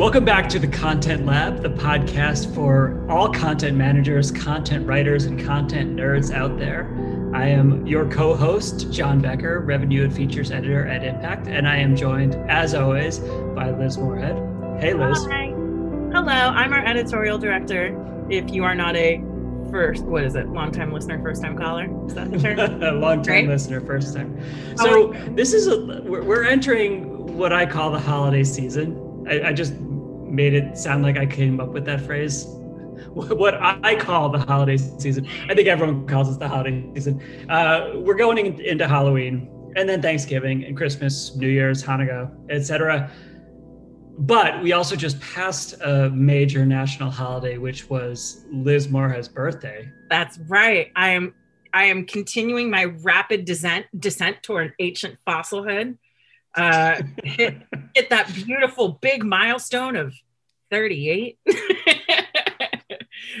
Welcome back to the Content Lab, the podcast for all content managers, content writers, and content nerds out there. I am your co-host, John Becker, Revenue and Features Editor at Impact, and I am joined, as always, by Liz Moorhead. Hey, Liz. Hi. Hello, I'm our editorial director. If you are not a long-time listener, first-time caller. Is that the term? Listener, first time. So this is we're entering what I call the holiday season. I just made it sound like I came up with that phrase. What I call the holiday season. I think everyone calls it the holiday season. We're going into Halloween, and then Thanksgiving, and Christmas, New Year's, Hanukkah, etc. But we also just passed a major national holiday, which was Liz Moorhead's birthday. That's right. I am continuing my rapid descent toward ancient fossilhood. Hit that beautiful big milestone of 38.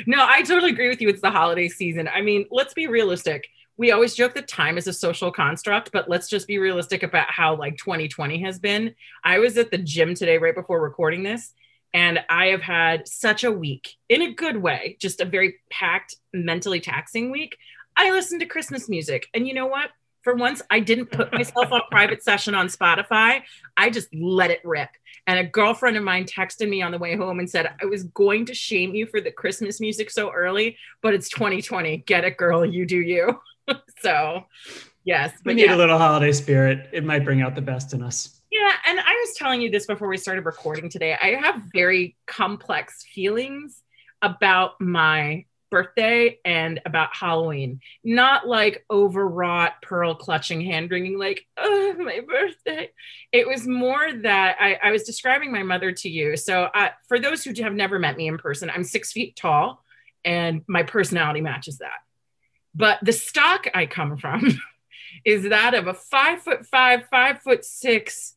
No, I totally agree with you. It's the holiday season. I mean, let's be realistic. We always joke that time is a social construct, but let's just be realistic about how 2020 has been. I was at the gym today right before recording this, and I have had such a week, in a good way, just a very packed, mentally taxing week. I listened to Christmas music, and you know what? For once, I didn't put myself on private session on Spotify. I just let it rip. And a girlfriend of mine texted me on the way home and said, I was going to shame you for the Christmas music so early, but it's 2020. Get it, girl. You do you. So, yes. We need a little holiday spirit. It might bring out the best in us. Yeah. And I was telling you this before we started recording today. I have very complex feelings about my birthday and about Halloween. Not like overwrought, pearl clutching, hand wringing, like, oh, my birthday. It was more that I was describing my mother to you. So for those who have never met me in person, I'm 6 feet tall and my personality matches that. But the stock I come from is that of a 5'5", 5'6",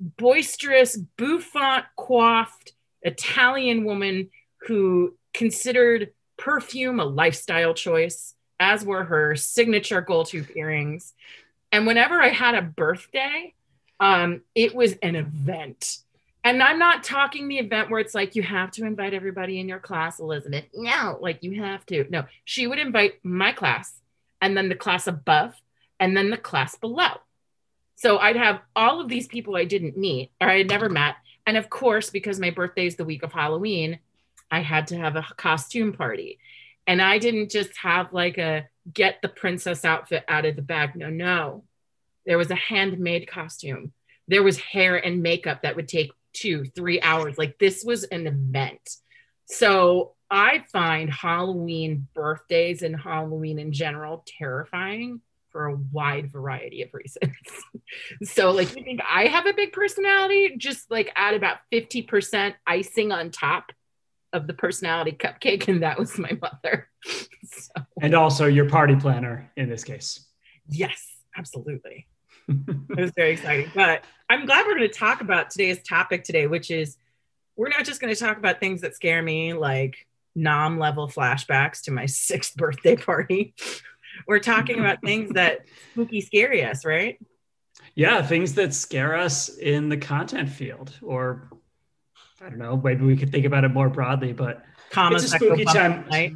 boisterous, bouffant, coiffed Italian woman who considered perfume a lifestyle choice, as were her signature gold tooth earrings. And whenever I had a birthday, it was an event. And I'm not talking the event where it's like, you have to invite everybody in your class, Elizabeth. No, you have to. No, she would invite my class and then the class above and then the class below. So I'd have all of these people I didn't meet or I had never met. And of course, because my birthday is the week of Halloween, I had to have a costume party. And I didn't just have get the princess outfit out of the bag. No. There was a handmade costume. There was hair and makeup that would take 2-3 hours. This was an event. So I find Halloween birthdays and Halloween in general terrifying for a wide variety of reasons. So you think I have a big personality, just add about 50% icing on top of the personality cupcake. And that was my mother. So. And also your party planner in this case. Yes, absolutely. It was very exciting, but I'm glad we're going to talk about today's topic today, which is we're not just going to talk about things that scare me, like nom level flashbacks to my 6th birthday party. We're talking about things that spooky, scary us, right? Yeah, things that scare us in the content field, or I don't know, maybe we could think about it more broadly, but it's a spooky time. Right?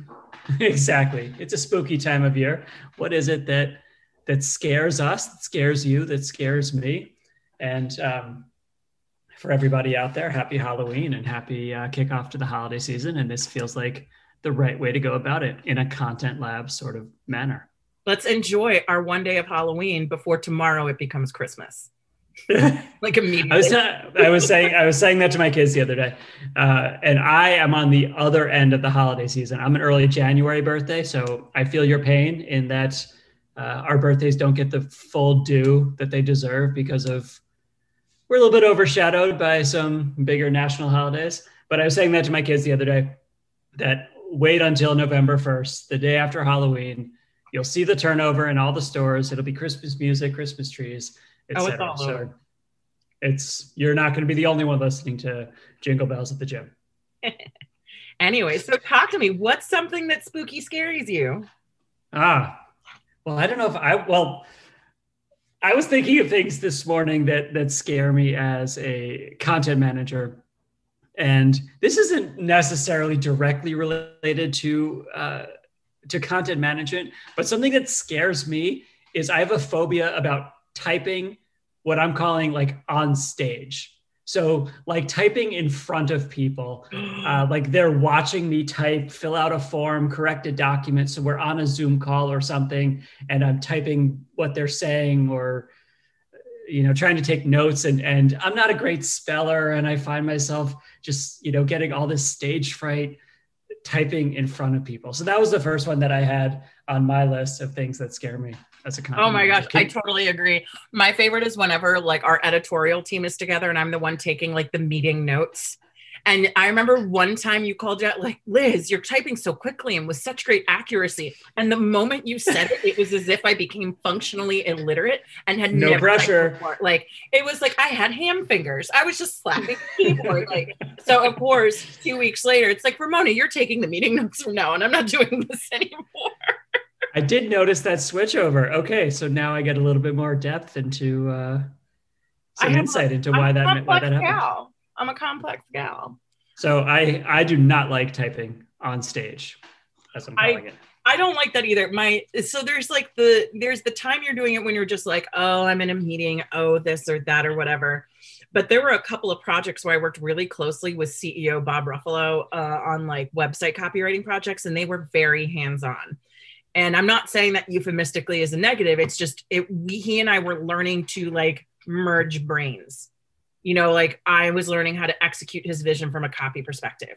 Exactly. It's a spooky time of year. What is it that scares us, that scares you, that scares me? And for everybody out there, happy Halloween and happy kickoff to the holiday season. And this feels like the right way to go about it in a content lab sort of manner. Let's enjoy our one day of Halloween before tomorrow it becomes Christmas. Immediately. I was saying that to my kids the other day. And I am on the other end of the holiday season. I'm an early January birthday, so I feel your pain in that. Our birthdays don't get the full due that they deserve because we're a little bit overshadowed by some bigger national holidays. But I was saying that to my kids the other day, that wait until November 1st, the day after Halloween, you'll see the turnover in all the stores. It'll be Christmas music, Christmas trees, etc. So you're not going to be the only one listening to Jingle Bells at the gym. Anyway, so talk to me. What's something that spooky scares you? Well, I don't know if I was thinking of things this morning that scare me as a content manager. And this isn't necessarily directly related to content management, but something that scares me is I have a phobia about typing what I'm calling like on stage. So like typing in front of people, like they're watching me type, fill out a form, correct a document. So we're on a Zoom call or something, and I'm typing what they're saying, or, you know, trying to take notes, and I'm not a great speller. And I find myself just, you know, getting all this stage fright typing in front of people. So that was the first one that I had on my list of things that scare me. Oh my gosh, I totally agree. My favorite is whenever like our editorial team is together and I'm the one taking like the meeting notes. And I remember one time you called out like, Liz, you're typing so quickly and with such great accuracy. And the moment you said it, it was as if I became functionally illiterate and had no pressure. Like, it was like I had ham fingers. I was just slapping the keyboard. Like, so of course, 2 weeks later, it's like, Ramona, you're taking the meeting notes from now on. I'm not doing this anymore. I did notice that switchover. Okay, so now I get a little bit more depth into some insight into why that happened. I'm a complex gal. So I do not like typing on stage, as I'm calling it. I don't like that either. So there's like there's the time you're doing it when you're just like, oh, I'm in a meeting, oh, this or that or whatever. But there were a couple of projects where I worked really closely with CEO Bob Ruffalo on like website copywriting projects, and they were very hands-on. And I'm not saying that euphemistically as a negative. It's just he and I were learning to like merge brains. You know, like I was learning how to execute his vision from a copy perspective.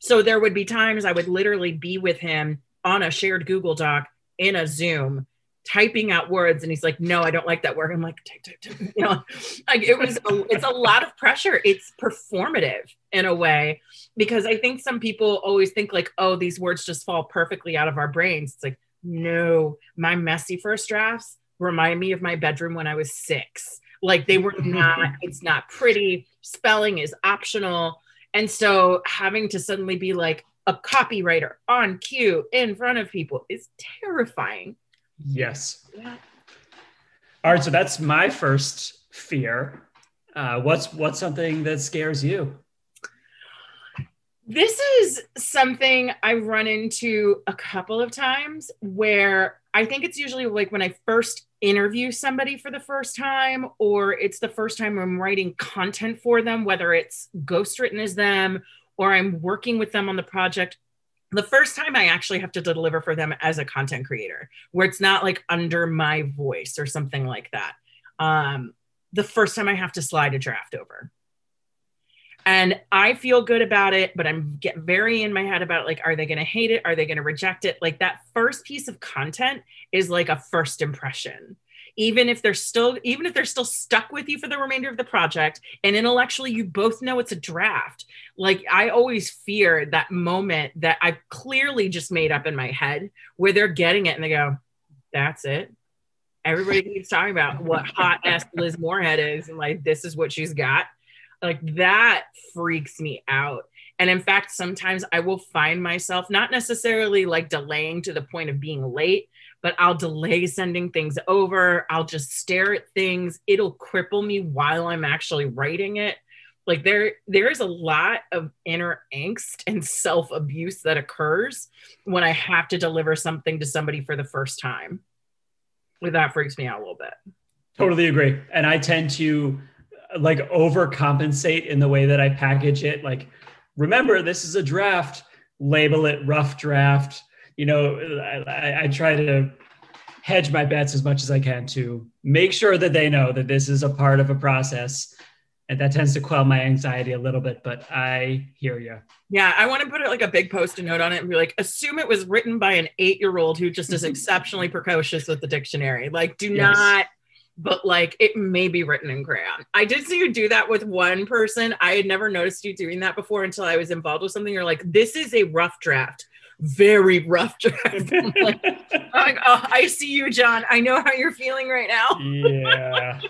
So there would be times I would literally be with him on a shared Google Doc in a Zoom typing out words. And he's like, no, I don't like that word. I'm like, type. You know, like it's a lot of pressure. It's performative in a way, because I think some people always think like, oh, these words just fall perfectly out of our brains. It's like, no, my messy first drafts remind me of my bedroom when I was 6. Like they were not, it's not pretty. Spelling is optional. And so having to suddenly be like a copywriter on cue in front of people is terrifying. Yes. Yeah. All right. So that's my first fear. What's something that scares you? This is something I've run into a couple of times where I think it's usually like when I first interview somebody for the first time, or it's the first time I'm writing content for them, whether it's ghostwritten as them or I'm working with them on the project. The first time I actually have to deliver for them as a content creator, where it's not like under my voice or something like that. The first time I have to slide a draft over. And I feel good about it, but I'm very in my head about like, are they going to hate it? Are they going to reject it? Like that first piece of content is like a first impression. Even if they're still stuck with you for the remainder of the project, and intellectually you both know it's a draft. Like I always fear that moment that I've clearly just made up in my head where they're getting it and they go, that's it. Everybody keeps talking about what hot ass Liz Moorhead is and like, this is what she's got. Like that freaks me out. And in fact, sometimes I will find myself not necessarily like delaying to the point of being late, but I'll delay sending things over. I'll just stare at things. It'll cripple me while I'm actually writing it. Like there is a lot of inner angst and self-abuse that occurs when I have to deliver something to somebody for the first time. That freaks me out a little bit. Totally agree. And I tend to like overcompensate in the way that I package it. Like, remember, this is a draft, label it rough draft. You know, I try to hedge my bets as much as I can to make sure that they know that this is a part of a process. And that tends to quell my anxiety a little bit, but I hear you. Yeah, I want to put like a big post-it note on it and be like, assume it was written by an 8-year-old who just is exceptionally precocious with the dictionary. Like, do not... But like it may be written in crayon. I did see you do that with one person. I had never noticed you doing that before until I was involved with something. You're like, this is a rough draft, very rough draft. I'm like, oh, I see you, John. I know how you're feeling right now. Yeah.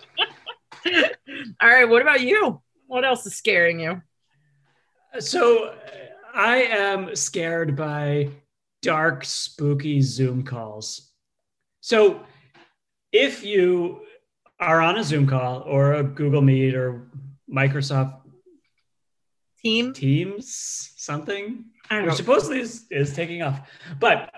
All right. What about you? What else is scaring you? So I am scared by dark, spooky Zoom calls. So if you are on a Zoom call or a Google Meet or Microsoft Teams, something. I don't know. Supposedly is taking off. But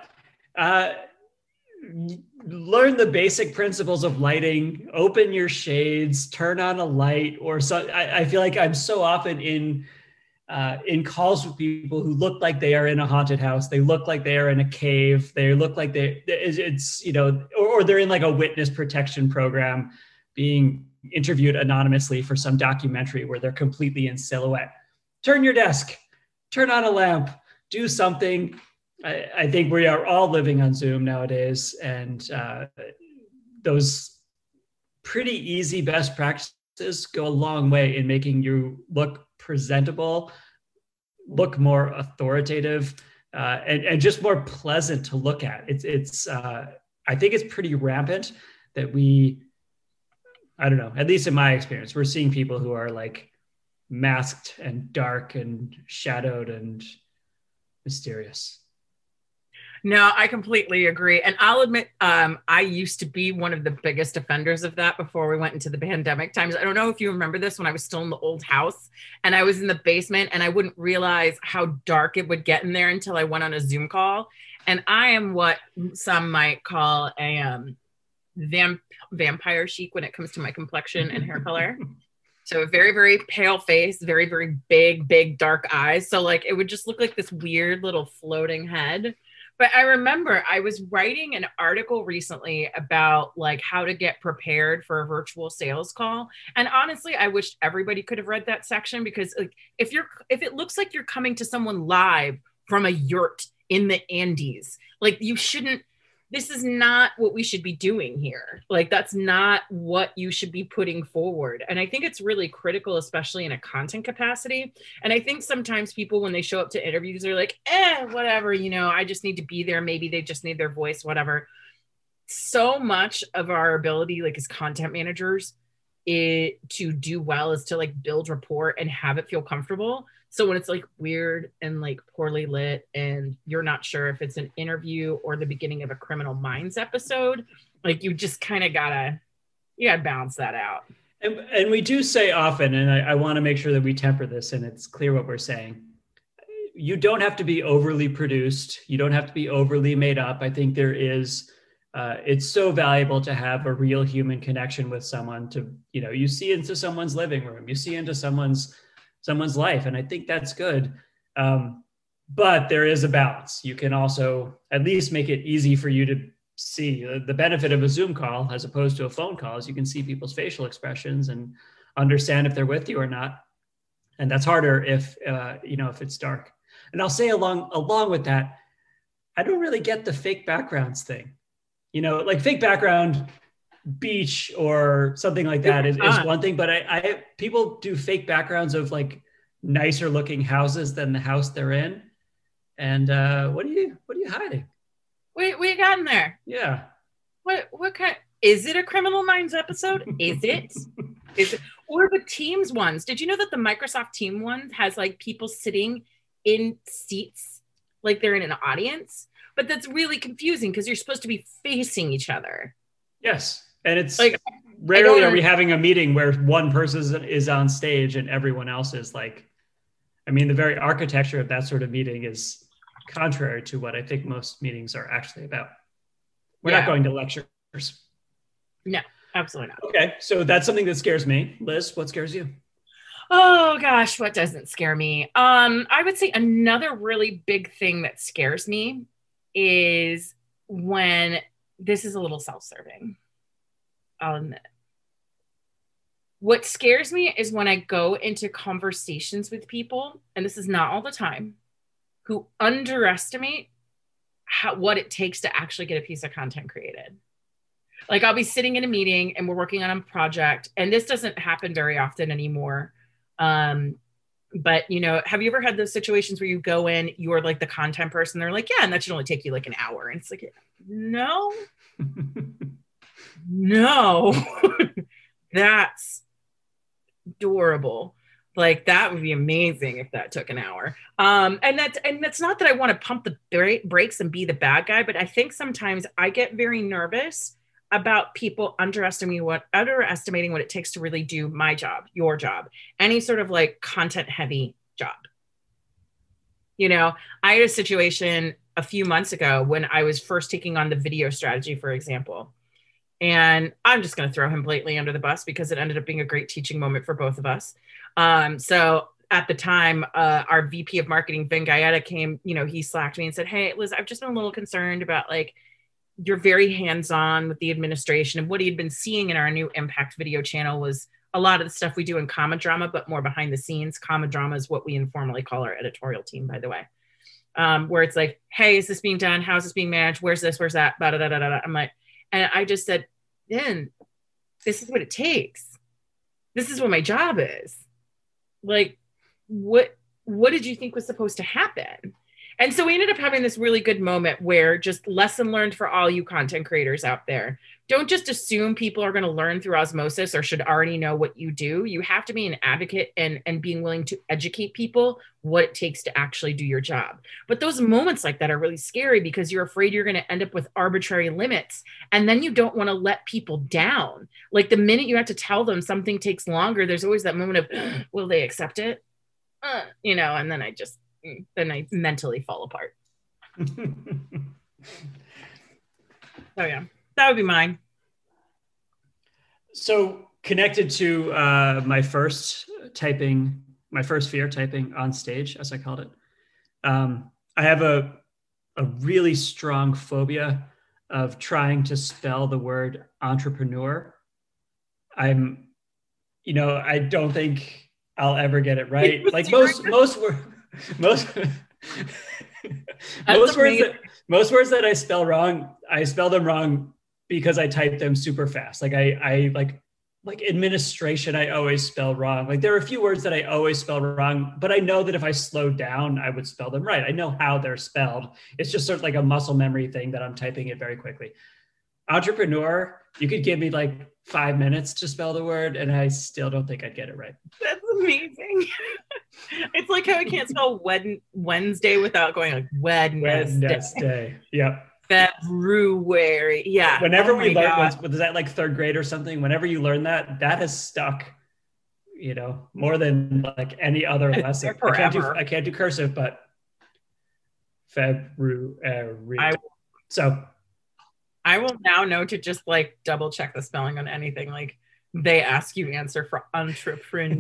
learn the basic principles of lighting, open your shades, turn on a light or so. I feel like I'm so often in calls with people who look like they are in a haunted house. They look like they are in a cave. They look like it's, you know, or they're in like a witness protection program being interviewed anonymously for some documentary where they're completely in silhouette. Turn your desk, turn on a lamp, do something. I think we are all living on Zoom nowadays, and those pretty easy best practices go a long way in making you look presentable, look more authoritative, and just more pleasant to look at. I think it's pretty rampant that we, I don't know, at least in my experience, we're seeing people who are like masked and dark and shadowed and mysterious. No, I completely agree. And I'll admit, I used to be one of the biggest offenders of that before we went into the pandemic times. I don't know if you remember this, when I was still in the old house and I was in the basement and I wouldn't realize how dark it would get in there until I went on a Zoom call. And I am what some might call a vampire chic when it comes to my complexion and hair color. So a very, very pale face, very, very big, dark eyes. So like, it would just look like this weird little floating head. But I remember I was writing an article recently about like how to get prepared for a virtual sales call. And honestly, I wish everybody could have read that section, because like if it looks like you're coming to someone live from a yurt in the Andes, like you shouldn't, this is not what we should be doing here. Like that's not what you should be putting forward. And I think it's really critical, especially in a content capacity. And I think sometimes people, when they show up to interviews, they're like, whatever, you know, I just need to be there. Maybe they just need their voice, whatever. So much of our ability, like as content managers, to do well is to like build rapport and have it feel comfortable. So when it's like weird and like poorly lit and you're not sure if it's an interview or the beginning of a Criminal Minds episode, like you just kind of gotta balance that out. And we do say often, and I want to make sure that we temper this and it's clear what we're saying. You don't have to be overly produced. You don't have to be overly made up. I think there is, it's so valuable to have a real human connection with someone to, you know, you see into someone's living room, you see into someone's life. And I think that's good. But there is a balance. You can also at least make it easy for you to see. The benefit of a Zoom call as opposed to a phone call is you can see people's facial expressions and understand if they're with you or not. And that's harder if, you know, if it's dark. And I'll say along with that, I don't really get the fake backgrounds thing. You know, like fake background beach or something like that is one thing, but I people do fake backgrounds of like nicer looking houses than the house they're in, and what are you hiding? We got in there. Yeah. What kind? Is it a Criminal Minds episode? Is it? Is it? Or the Teams ones? Did you know that the Microsoft Team one has like people sitting in seats like they're in an audience? But that's really confusing because you're supposed to be facing each other. Yes. And it's like, rarely are we having a meeting where one person is on stage and everyone else is like, I mean, the very architecture of that sort of meeting is contrary to what I think most meetings are actually about. We're not going to lectures. No, absolutely not. Okay. So that's something that scares me. Liz, what scares you? Oh gosh, what doesn't scare me? I would say another really big thing that scares me is when, this is a little self-serving, I'll admit. What scares me is when I go into conversations with people, and this is not all the time, who underestimate what it takes to actually get a piece of content created. Like I'll be sitting in a meeting and we're working on a project, and this doesn't happen very often anymore. But, you know, have you ever had those situations where you go in, you're like the content person, they're like, yeah, and that should only take you like an hour. And it's like, no, that's adorable. Like that would be amazing if that took an hour. And that's not that I want to pump the brakes and be the bad guy, but I think sometimes I get very nervous about people underestimating what it takes to really do my job, your job, any sort of like content heavy job. You know, I had a situation a few months ago when I was first taking on the video strategy, for example. And I'm just going to throw him blatantly under the bus because it ended up being a great teaching moment for both of us. So at the time, our VP of marketing, Ben Gaeta, came, you know, he slacked me and said, "Hey, Liz, I've just been a little concerned about like, you're very hands-on with the administration." And what he had been seeing in our new Impact video channel was a lot of the stuff we do in comma drama, but more behind the scenes. Comma drama is what we informally call our editorial team, by the way, where it's like, "Hey, is this being done? How is this being managed? Where's this? Where's that?" Da, da, da, da, da. I'm like, and I just said, "Ben, this is what it takes. This is what my job is. Like, what did you think was supposed to happen?" And so we ended up having this really good moment where just lesson learned for all you content creators out there. Don't just assume people are going to learn through osmosis or should already know what you do. You have to be an advocate and being willing to educate people what it takes to actually do your job. But those moments like that are really scary because you're afraid you're going to end up with arbitrary limits. And then you don't want to let people down. Like the minute you have to tell them something takes longer, there's always that moment of, will they accept it? You know, and then I mentally fall apart. So yeah, that would be mine. So connected to my first fear typing on stage, as I called it. I have a really strong phobia of trying to spell the word entrepreneur. I don't think I'll ever get it right. Like most words. Most words that I spell wrong, I spell them wrong because I type them super fast. Like I like administration, I always spell wrong. Like there are a few words that I always spell wrong, but I know that if I slow down, I would spell them right. I know how they're spelled. It's just sort of like a muscle memory thing that I'm typing it very quickly. Entrepreneur, you could give me like 5 minutes to spell the word and I still don't think I'd get it right. That's amazing. It's like how I can't spell Wednesday without going like Wednesday. Yep. February. Yeah. Whenever we learn, was that like third grade or something? Whenever you learn that has stuck, you know, more than like any other lesson. I can't do cursive, but February. I will now know to just like double check the spelling on anything. Like they ask you answer for entrepreneurs. French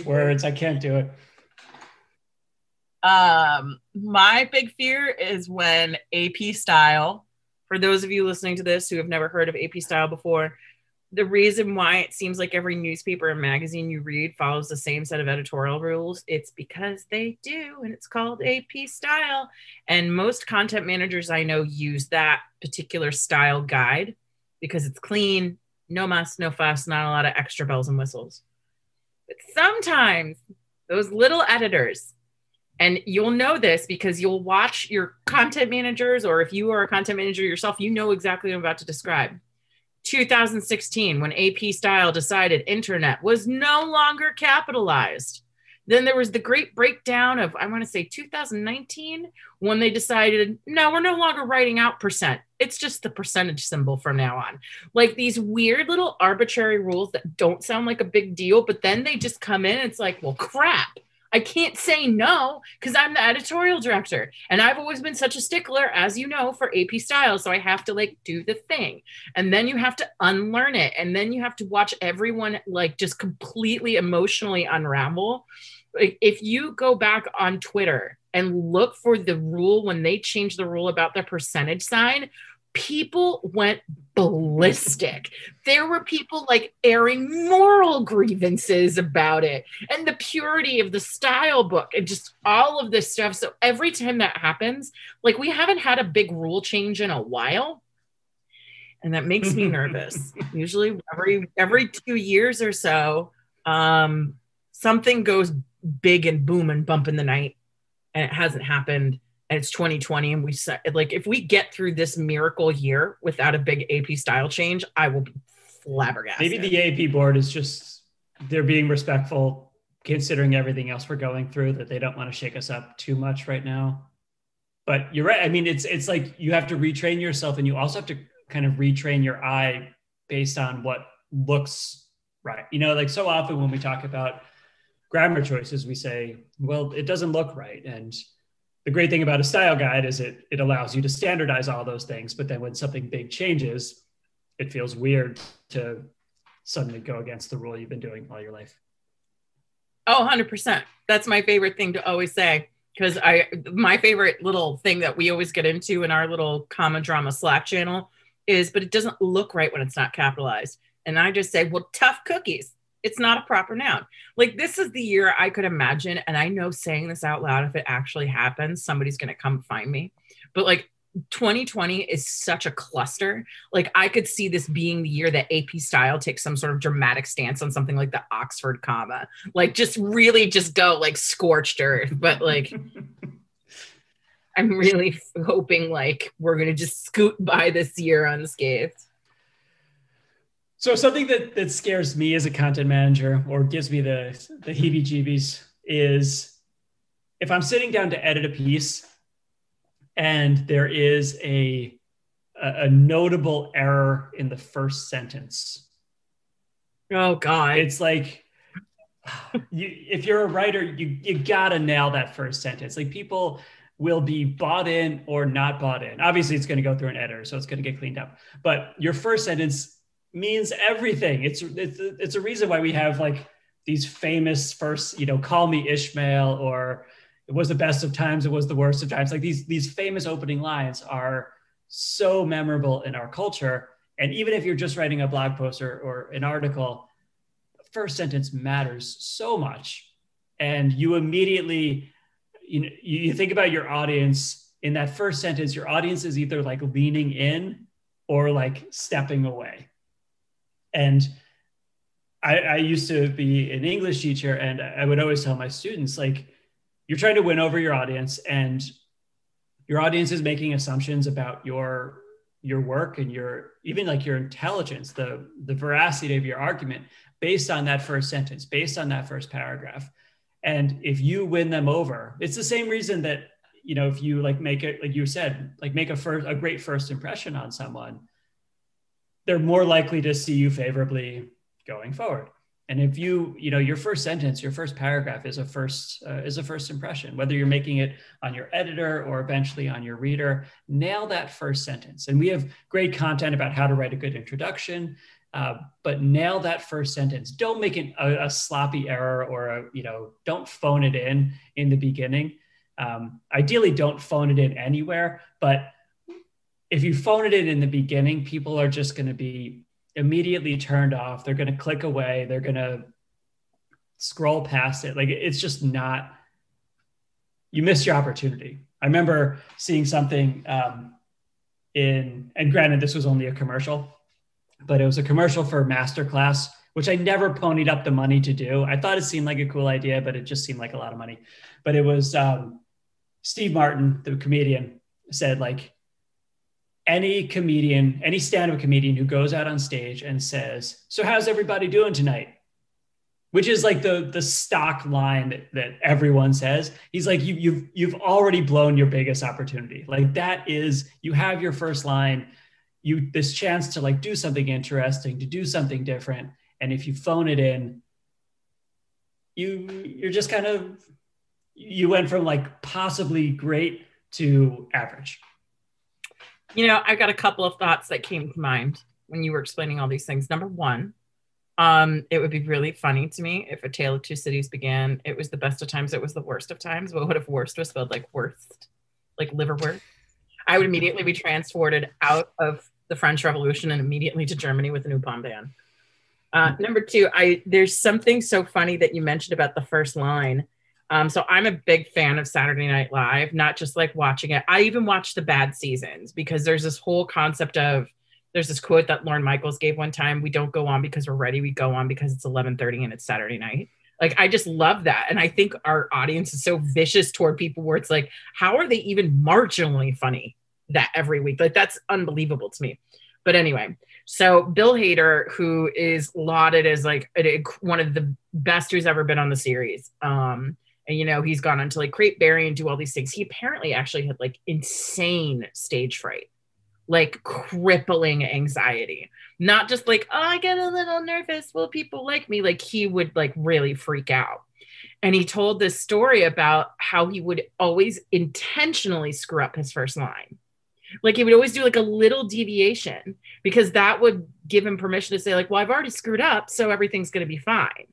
amazing. Words. I can't do it. My big fear is when AP style, for those of you listening to this who have never heard of AP style before, the reason why it seems like every newspaper and magazine you read follows the same set of editorial rules, it's because they do, and it's called AP style. And most content managers I know use that particular style guide because it's clean, no muss, no fuss, not a lot of extra bells and whistles. But sometimes those little editors, and you'll know this because you'll watch your content managers, or if you are a content manager yourself, you know exactly what I'm about to describe. 2016, when AP style decided internet was no longer capitalized. Then there was the great breakdown of, I want to say 2019, when they decided, no, we're no longer writing out %. It's just the percentage symbol from now on. Like these weird little arbitrary rules that don't sound like a big deal, but then they just come in and it's like, well, crap. I can't say no because I'm the editorial director and I've always been such a stickler, as you know, for AP style. So I have to like do the thing, and then you have to unlearn it. And then you have to watch everyone like just completely emotionally unravel. Like if you go back on Twitter and look for the rule, when they changed the rule about the percentage sign, people went ballistic. There were people like airing moral grievances about it and the purity of the style book and just all of this stuff. So every time that happens, like we haven't had a big rule change in a while. And that makes me nervous. Usually every 2 years or so, something goes big and boom and bump in the night, and it hasn't happened. And it's 2020, and we said, like, if we get through this miracle year without a big AP style change, I will be flabbergasted. Maybe the AP board is just, they're being respectful, considering everything else we're going through, that they don't want to shake us up too much right now. But you're right. I mean, it's like you have to retrain yourself, and you also have to kind of retrain your eye based on what looks right. You know, like so often when we talk about grammar choices, we say, well, it doesn't look right. And the great thing about a style guide is it allows you to standardize all those things. But then when something big changes, it feels weird to suddenly go against the rule you've been doing all your life. Oh, 100%. That's my favorite thing to always say. Because my favorite little thing that we always get into in our little Common Drama Slack channel is, but it doesn't look right when it's not capitalized. And I just say, well, tough cookies. It's not a proper noun. Like, this is the year I could imagine, and I know saying this out loud, if it actually happens, somebody's going to come find me. But like 2020 is such a cluster. Like, I could see this being the year that AP style takes some sort of dramatic stance on something like the Oxford comma. Like, just really just go like scorched earth. But like, I'm really hoping like we're going to just scoot by this year unscathed. So something that scares me as a content manager or gives me the heebie-jeebies is if I'm sitting down to edit a piece and there is a notable error in the first sentence. Oh God. It's like, if you're a writer, you gotta nail that first sentence. Like, people will be bought in or not bought in. Obviously it's gonna go through an editor, so it's gonna get cleaned up. But your first sentence means everything. It's a reason why we have like these famous first, you know, Call Me Ishmael, or it was the best of times, it was the worst of times. Like, these famous opening lines are so memorable in our culture. And even if you're just writing a blog post or an article, the first sentence matters so much. And you immediately, you know, you think about your audience in that first sentence. Your audience is either like leaning in or like stepping away. And I used to be an English teacher, and I would always tell my students, like, you're trying to win over your audience, and your audience is making assumptions about your work and your, even like your intelligence, the veracity of your argument based on that first sentence, based on that first paragraph. And if you win them over, it's the same reason that, you know, if you like make it, like you said, like make a great first impression on someone, they're more likely to see you favorably going forward. And if you know, your first sentence, your first paragraph is a first impression, whether you're making it on your editor or eventually on your reader, nail that first sentence. And we have great content about how to write a good introduction, but nail that first sentence. Don't make a sloppy error don't phone it in the beginning. Ideally, don't phone it in anywhere, but if you phone it in the beginning, people are just going to be immediately turned off. They're going to click away. They're going to scroll past it. Like, it's just not, you miss your opportunity. I remember seeing something and granted, this was only a commercial, but it was a commercial for Masterclass, which I never ponied up the money to do. I thought it seemed like a cool idea, but it just seemed like a lot of money. But it was Steve Martin, the comedian, said like, any stand-up comedian who goes out on stage and says, "So how's everybody doing tonight?" which is like the stock line that everyone says. He's like, you've already blown your biggest opportunity. Like, that is, you have your first line, this chance to like do something interesting, to do something different. And if you phone it in, you're just kind of, you went from like possibly great to average. You know, I got a couple of thoughts that came to mind when you were explaining all these things. Number one, it would be really funny to me if A Tale of Two Cities began, it was the best of times, it was the worst of times. But what if worst was spelled like worst, like liverwort? I would immediately be transported out of the French Revolution and immediately to Germany with a new bomb ban. Number two, there's something so funny that you mentioned about the first line. So I'm a big fan of Saturday Night Live, not just like watching it. I even watch the bad seasons because there's this whole concept of, there's this quote that Lorne Michaels gave one time, "We don't go on because we're ready. We go on because it's 11:30 and it's Saturday night." Like, I just love that. And I think our audience is so vicious toward people where it's like, how are they even marginally funny that every week? Like, that's unbelievable to me. But anyway, so Bill Hader, who is lauded as like one of the best who's ever been on the series. And, you know, he's gone on to like Create Barry and do all these things. He apparently actually had like insane stage fright. like crippling anxiety. Not just like, oh, I get a little nervous, will people like me? Like he would like really freak out. And he told this story about how he would always intentionally screw up his first line. Like he would always do like a little deviation because that would give him permission to say like, well, I've already screwed up, so everything's going to be fine.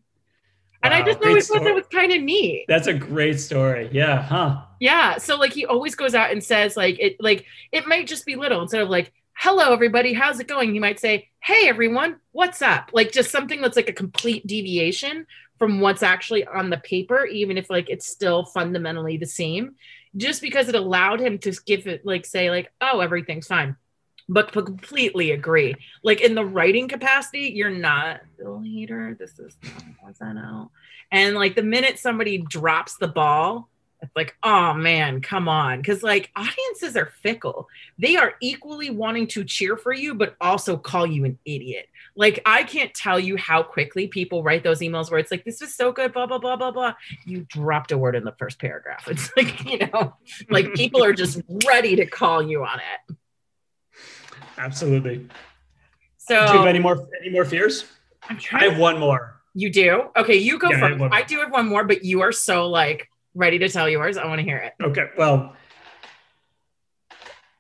Wow, and I just always thought that was kind of neat. That's a great story. Yeah. Huh? Yeah. So like he always goes out and says like it might just be little instead of like, hello, everybody, how's it going? He might say, hey, everyone, what's up? Like just something that's like a complete deviation from what's actually on the paper, even if like it's still fundamentally the same, just because it allowed him to give it like, say like, oh, everything's fine. But completely agree. Like in the writing capacity, you're not the leader. This is what's I know. And like the minute somebody drops the ball, it's like, oh man, come on. Cause like audiences are fickle. They are equally wanting to cheer for you, but also call you an idiot. Like I can't tell you how quickly people write those emails where it's like, this was so good, blah, blah, blah, blah, blah. You dropped a word in the first paragraph. It's like, you know, like people are just ready to call you on it. Absolutely. So, do you have any more fears? I have one more. You do? Okay, you go first. I do have one more, but you are so like ready to tell yours. I want to hear it. Okay. Well,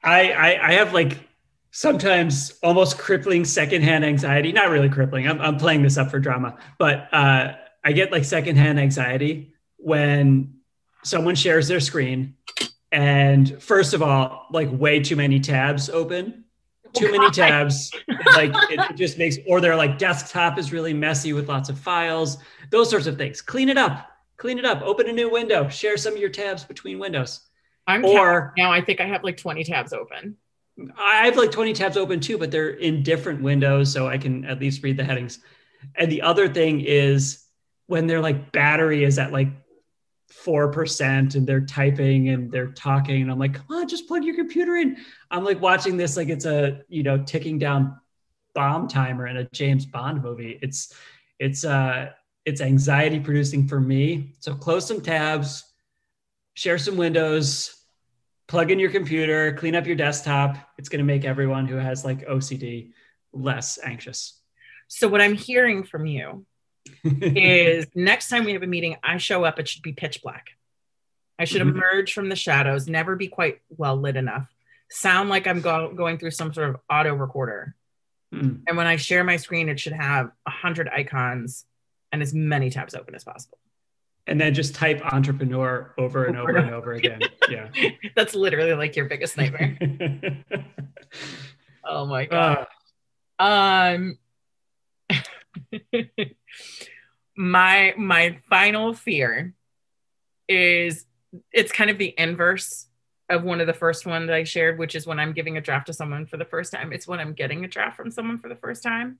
I have like sometimes almost crippling secondhand anxiety. Not really crippling. I'm playing this up for drama, but I get like secondhand anxiety when someone shares their screen, and first of all, like way too many tabs open. Too many tabs, like it just makes, or they're like desktop is really messy with lots of files, those sorts of things. Clean it up, open a new window, share some of your tabs between windows. Now I think I have like 20 tabs open. I have like 20 tabs open too, but they're in different windows, so I can at least read the headings. And the other thing is when their like battery is at like 4% and they're typing and they're talking and I'm like, come on, just plug your computer in. I'm like watching this like it's a, you know, ticking down bomb timer in a James Bond movie. It's anxiety producing for me. So close some tabs, share some windows, plug in your computer, clean up your desktop. It's going to make everyone who has like OCD less anxious. So what I'm hearing from you is next time we have a meeting, I show up, it should be pitch black. I should emerge from the shadows, never be quite well lit enough, sound like I'm going through some sort of auto recorder. Mm-hmm. And when I share my screen, it should have 100 icons and as many tabs open as possible. And then just type entrepreneur over and over again. Yeah. That's literally like your biggest nightmare. Oh my God. My final fear is it's kind of the inverse of one of the first ones that I shared, which is when I'm giving a draft to someone for the first time. It's when I'm getting a draft from someone for the first time.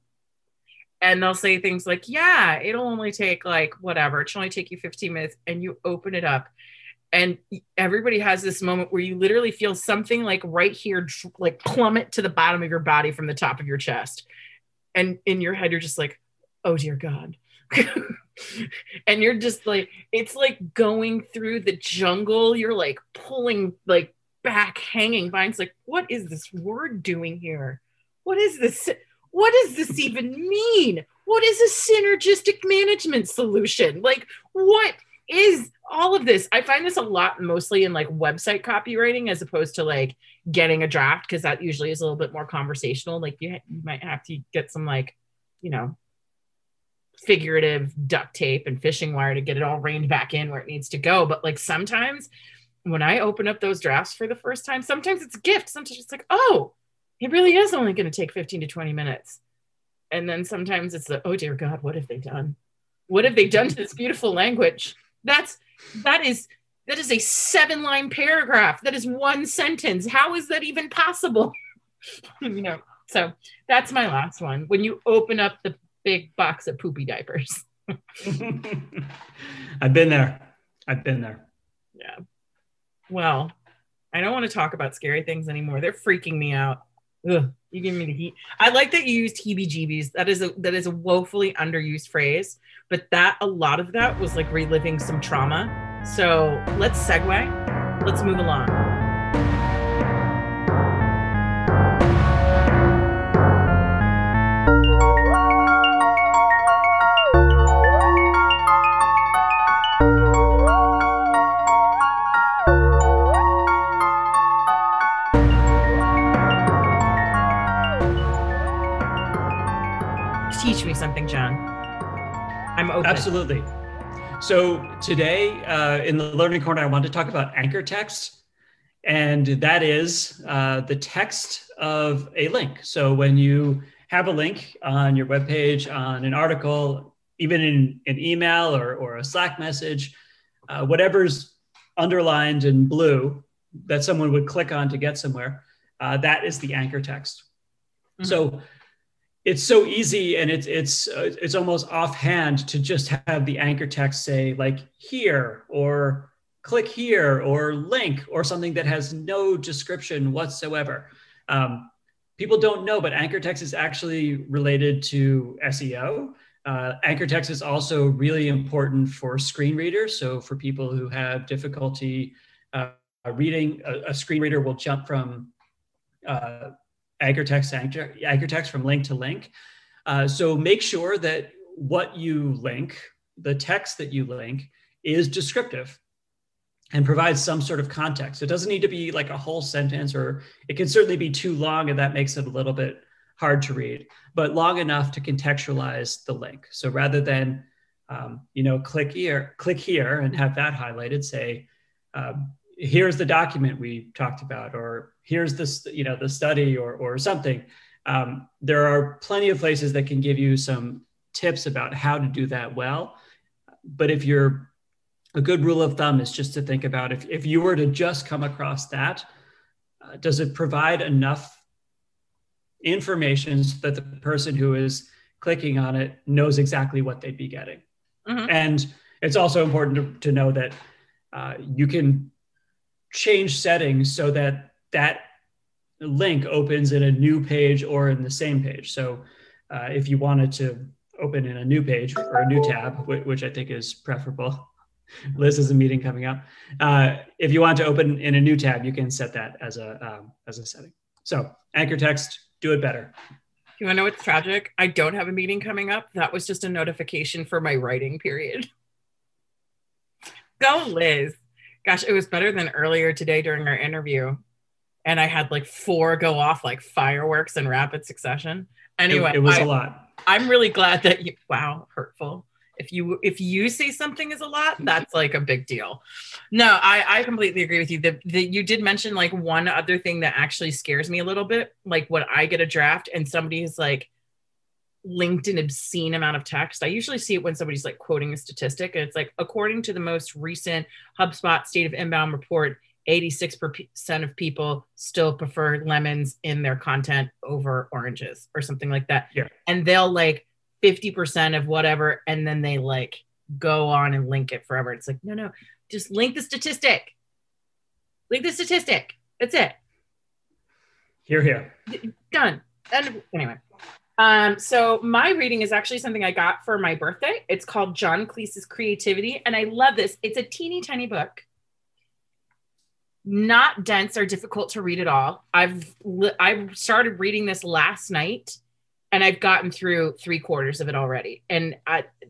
And they'll say things like, yeah, it'll only take like whatever. It should only take you 15 minutes. And you open it up. And everybody has this moment where you literally feel something like right here, like plummet to the bottom of your body from the top of your chest. And in your head, you're just like, oh dear God. And you're just like, it's like going through the jungle. You're like pulling like back, hanging vines. Like, what is this word doing here? What is this? What does this even mean? What is a synergistic management solution? Like, what is all of this? I find this a lot, mostly in like website copywriting, as opposed to like getting a draft, because that usually is a little bit more conversational. Like you might have to get some like, you know, figurative duct tape and fishing wire to get it all reined back in where it needs to go. But like sometimes when I open up those drafts for the first time, sometimes it's a gift. Sometimes it's like, oh, it really is only going to take 15 to 20 minutes. And then sometimes it's the, oh dear God, what have they done? What have they done to this beautiful language? That is a 7-line paragraph. That is one sentence. How is that even possible? You know, so that's my last one. When you open up the big box of poopy diapers. I've been there. Yeah. Well, I don't want to talk about scary things anymore. They're freaking me out. Ugh, you give me the heat. I like that you used heebie-jeebies. That is a woefully underused phrase, but a lot of that was like reliving some trauma. So let's segue. Let's move along. teach me something, John. I'm open. Absolutely. So today in the Learning Corner, I want to talk about anchor text. And that is the text of a link. So when you have a link on your webpage, on an article, even in an email or a Slack message, whatever's underlined in blue that someone would click on to get somewhere, that is the anchor text. Mm-hmm. So it's so easy, and it's almost offhand to just have the anchor text say like here or click here or link or something that has no description whatsoever. People don't know, but anchor text is actually related to SEO. Anchor text is also really important for screen readers. So for people who have difficulty reading, a screen reader will jump from anchor text to anchor text, from link to link. So make sure that what you link, the text that you link, is descriptive and provides some sort of context. It doesn't need to be like a whole sentence, or it can certainly be too long, and that makes it a little bit hard to read, but long enough to contextualize the link. So rather than, click here and have that highlighted, say, here's the document we talked about, or here's this, the study or something. There are plenty of places that can give you some tips about how to do that well. But if you're a good rule of thumb is just to think about if you were to just come across that, does it provide enough information so that the person who is clicking on it knows exactly what they'd be getting? Mm-hmm. And it's also important to know that you can change settings so that link opens in a new page or in the same page. So if you wanted to open in a new page or a new tab, which I think is preferable, Liz has a meeting coming up. If you want to open in a new tab, you can set that as a setting. So anchor text, do it better. You want to know what's tragic? I don't have a meeting coming up. That was just a notification for my writing period. Go, Liz. Gosh, it was better than earlier today during our interview. And I had like 4 go off like fireworks in rapid succession. Anyway, it was a lot. I'm really glad that you, wow, hurtful. If you say something is a lot, that's like a big deal. No, I completely agree with you. You did mention like one other thing that actually scares me a little bit. Like when I get a draft and somebody has like linked an obscene amount of text. I usually see it when somebody's like quoting a statistic, and it's like, according to the most recent HubSpot State of Inbound report, 86% of people still prefer lemons in their content over oranges or something like that. Yeah. And they'll like 50% of whatever, and then they like go on and link it forever. It's like, no, just link the statistic. Link the statistic. That's it. Here. Done. And anyway. So my reading is actually something I got for my birthday. It's called John Cleese's Creativity. And I love this. It's a teeny tiny book. Not dense or difficult to read at all. I've started reading this last night, and I've gotten through 3/4 of it already. And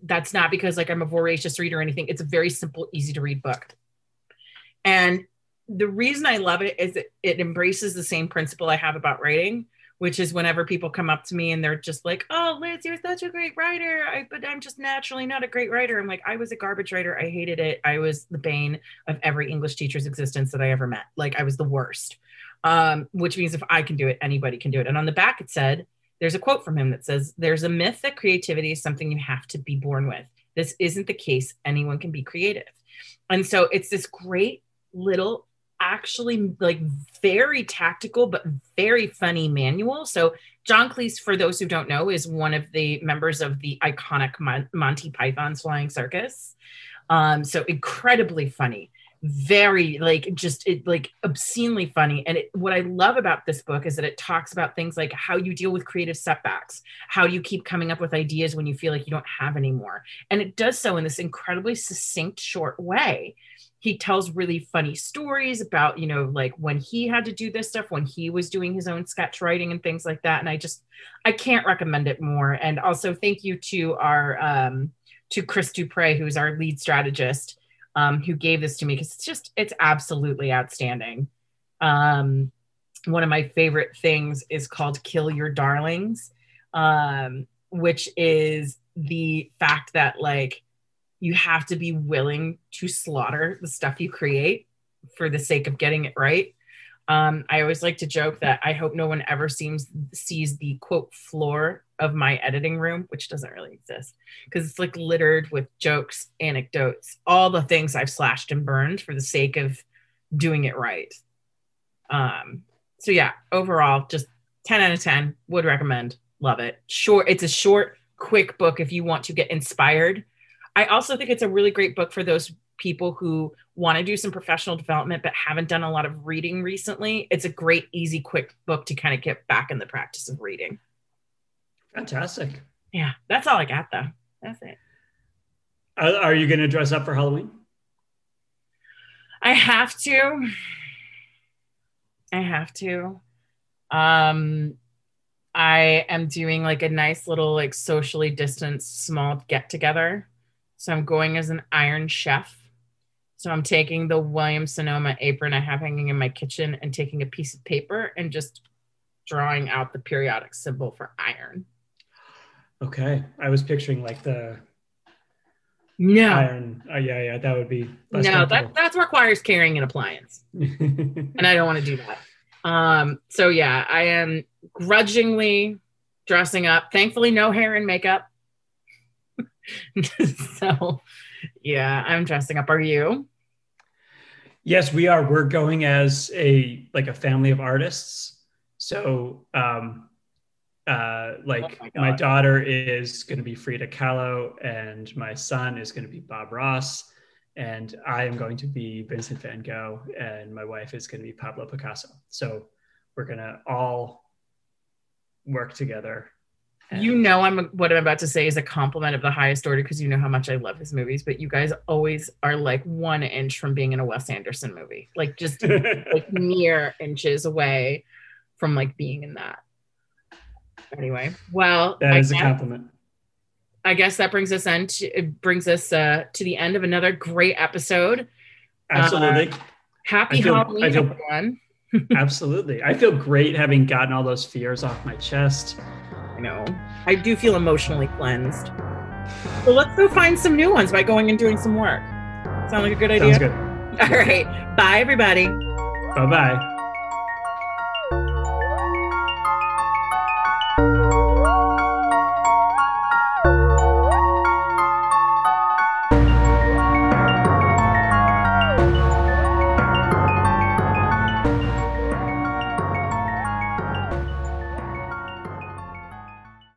that's not because like I'm a voracious reader or anything. It's a very simple, easy to read book. And the reason I love it is it embraces the same principle I have about writing, which is whenever people come up to me and they're just like, oh, Liz, you're such a great writer. But I'm just naturally not a great writer. I'm like, I was a garbage writer. I hated it. I was the bane of every English teacher's existence that I ever met. Like I was the worst, which means if I can do it, anybody can do it. And on the back, it said, there's a quote from him that says, there's a myth that creativity is something you have to be born with. This isn't the case. Anyone can be creative. And so it's this great little, actually like very tactical, but very funny manual. So John Cleese, for those who don't know, is one of the members of the iconic Monty Python's Flying Circus. So incredibly funny, very like just like obscenely funny. And what I love about this book is that it talks about things like how you deal with creative setbacks, how you keep coming up with ideas when you feel like you don't have any more. And it does so in this incredibly succinct, short way. He tells really funny stories about, like when he had to do this stuff, when he was doing his own sketch writing and things like that. And I can't recommend it more. And also thank you to our, to Chris Dupre, who's our lead strategist, who gave this to me, because it's absolutely outstanding. One of my favorite things is called Kill Your Darlings. which is the fact that like you have to be willing to slaughter the stuff you create for the sake of getting it right. I always like to joke that I hope no one ever sees the quote floor of my editing room, which doesn't really exist because it's like littered with jokes, anecdotes, all the things I've slashed and burned for the sake of doing it right. So yeah, overall, just 10 out of 10, would recommend, love it. Short, it's a short, quick book if you want to get inspired. I also think it's a really great book for those people who want to do some professional development but haven't done a lot of reading recently. It's a great, easy, quick book to kind of get back in the practice of reading. Fantastic. Yeah, that's all I got though. That's it. Are you going to dress up for Halloween? I have to. I am doing like a nice little like socially distanced small get together. So I'm going as an Iron Chef. So I'm taking the Williams-Sonoma apron I have hanging in my kitchen and taking a piece of paper and just drawing out the periodic symbol for iron. Okay. I was picturing like the no. Iron. Oh, yeah. That would be less no, that requires carrying an appliance. And I don't want to do that. So yeah, I am grudgingly dressing up. Thankfully, no hair and makeup. So yeah, I'm dressing up. Are you? Yes, we are. We're going as a family of artists. So my daughter is going to be Frida Kahlo and my son is going to be Bob Ross and I am going to be Vincent Van Gogh and my wife is going to be Pablo Picasso. So we're going to all work together. You know, what I'm about to say is a compliment of the highest order because you know how much I love his movies, but you guys always are like 1 inch from being in a Wes Anderson movie, like just like mere inches away from like being in that. Anyway, well, that is a compliment. I guess that brings us to the end of another great episode. Absolutely. Happy Halloween, everyone. Absolutely. I feel great having gotten all those fears off my chest. I know. I do feel emotionally cleansed. So let's go find some new ones by going and doing some work. Sound like a good idea? Sounds good. All right. Bye, everybody. Bye-bye.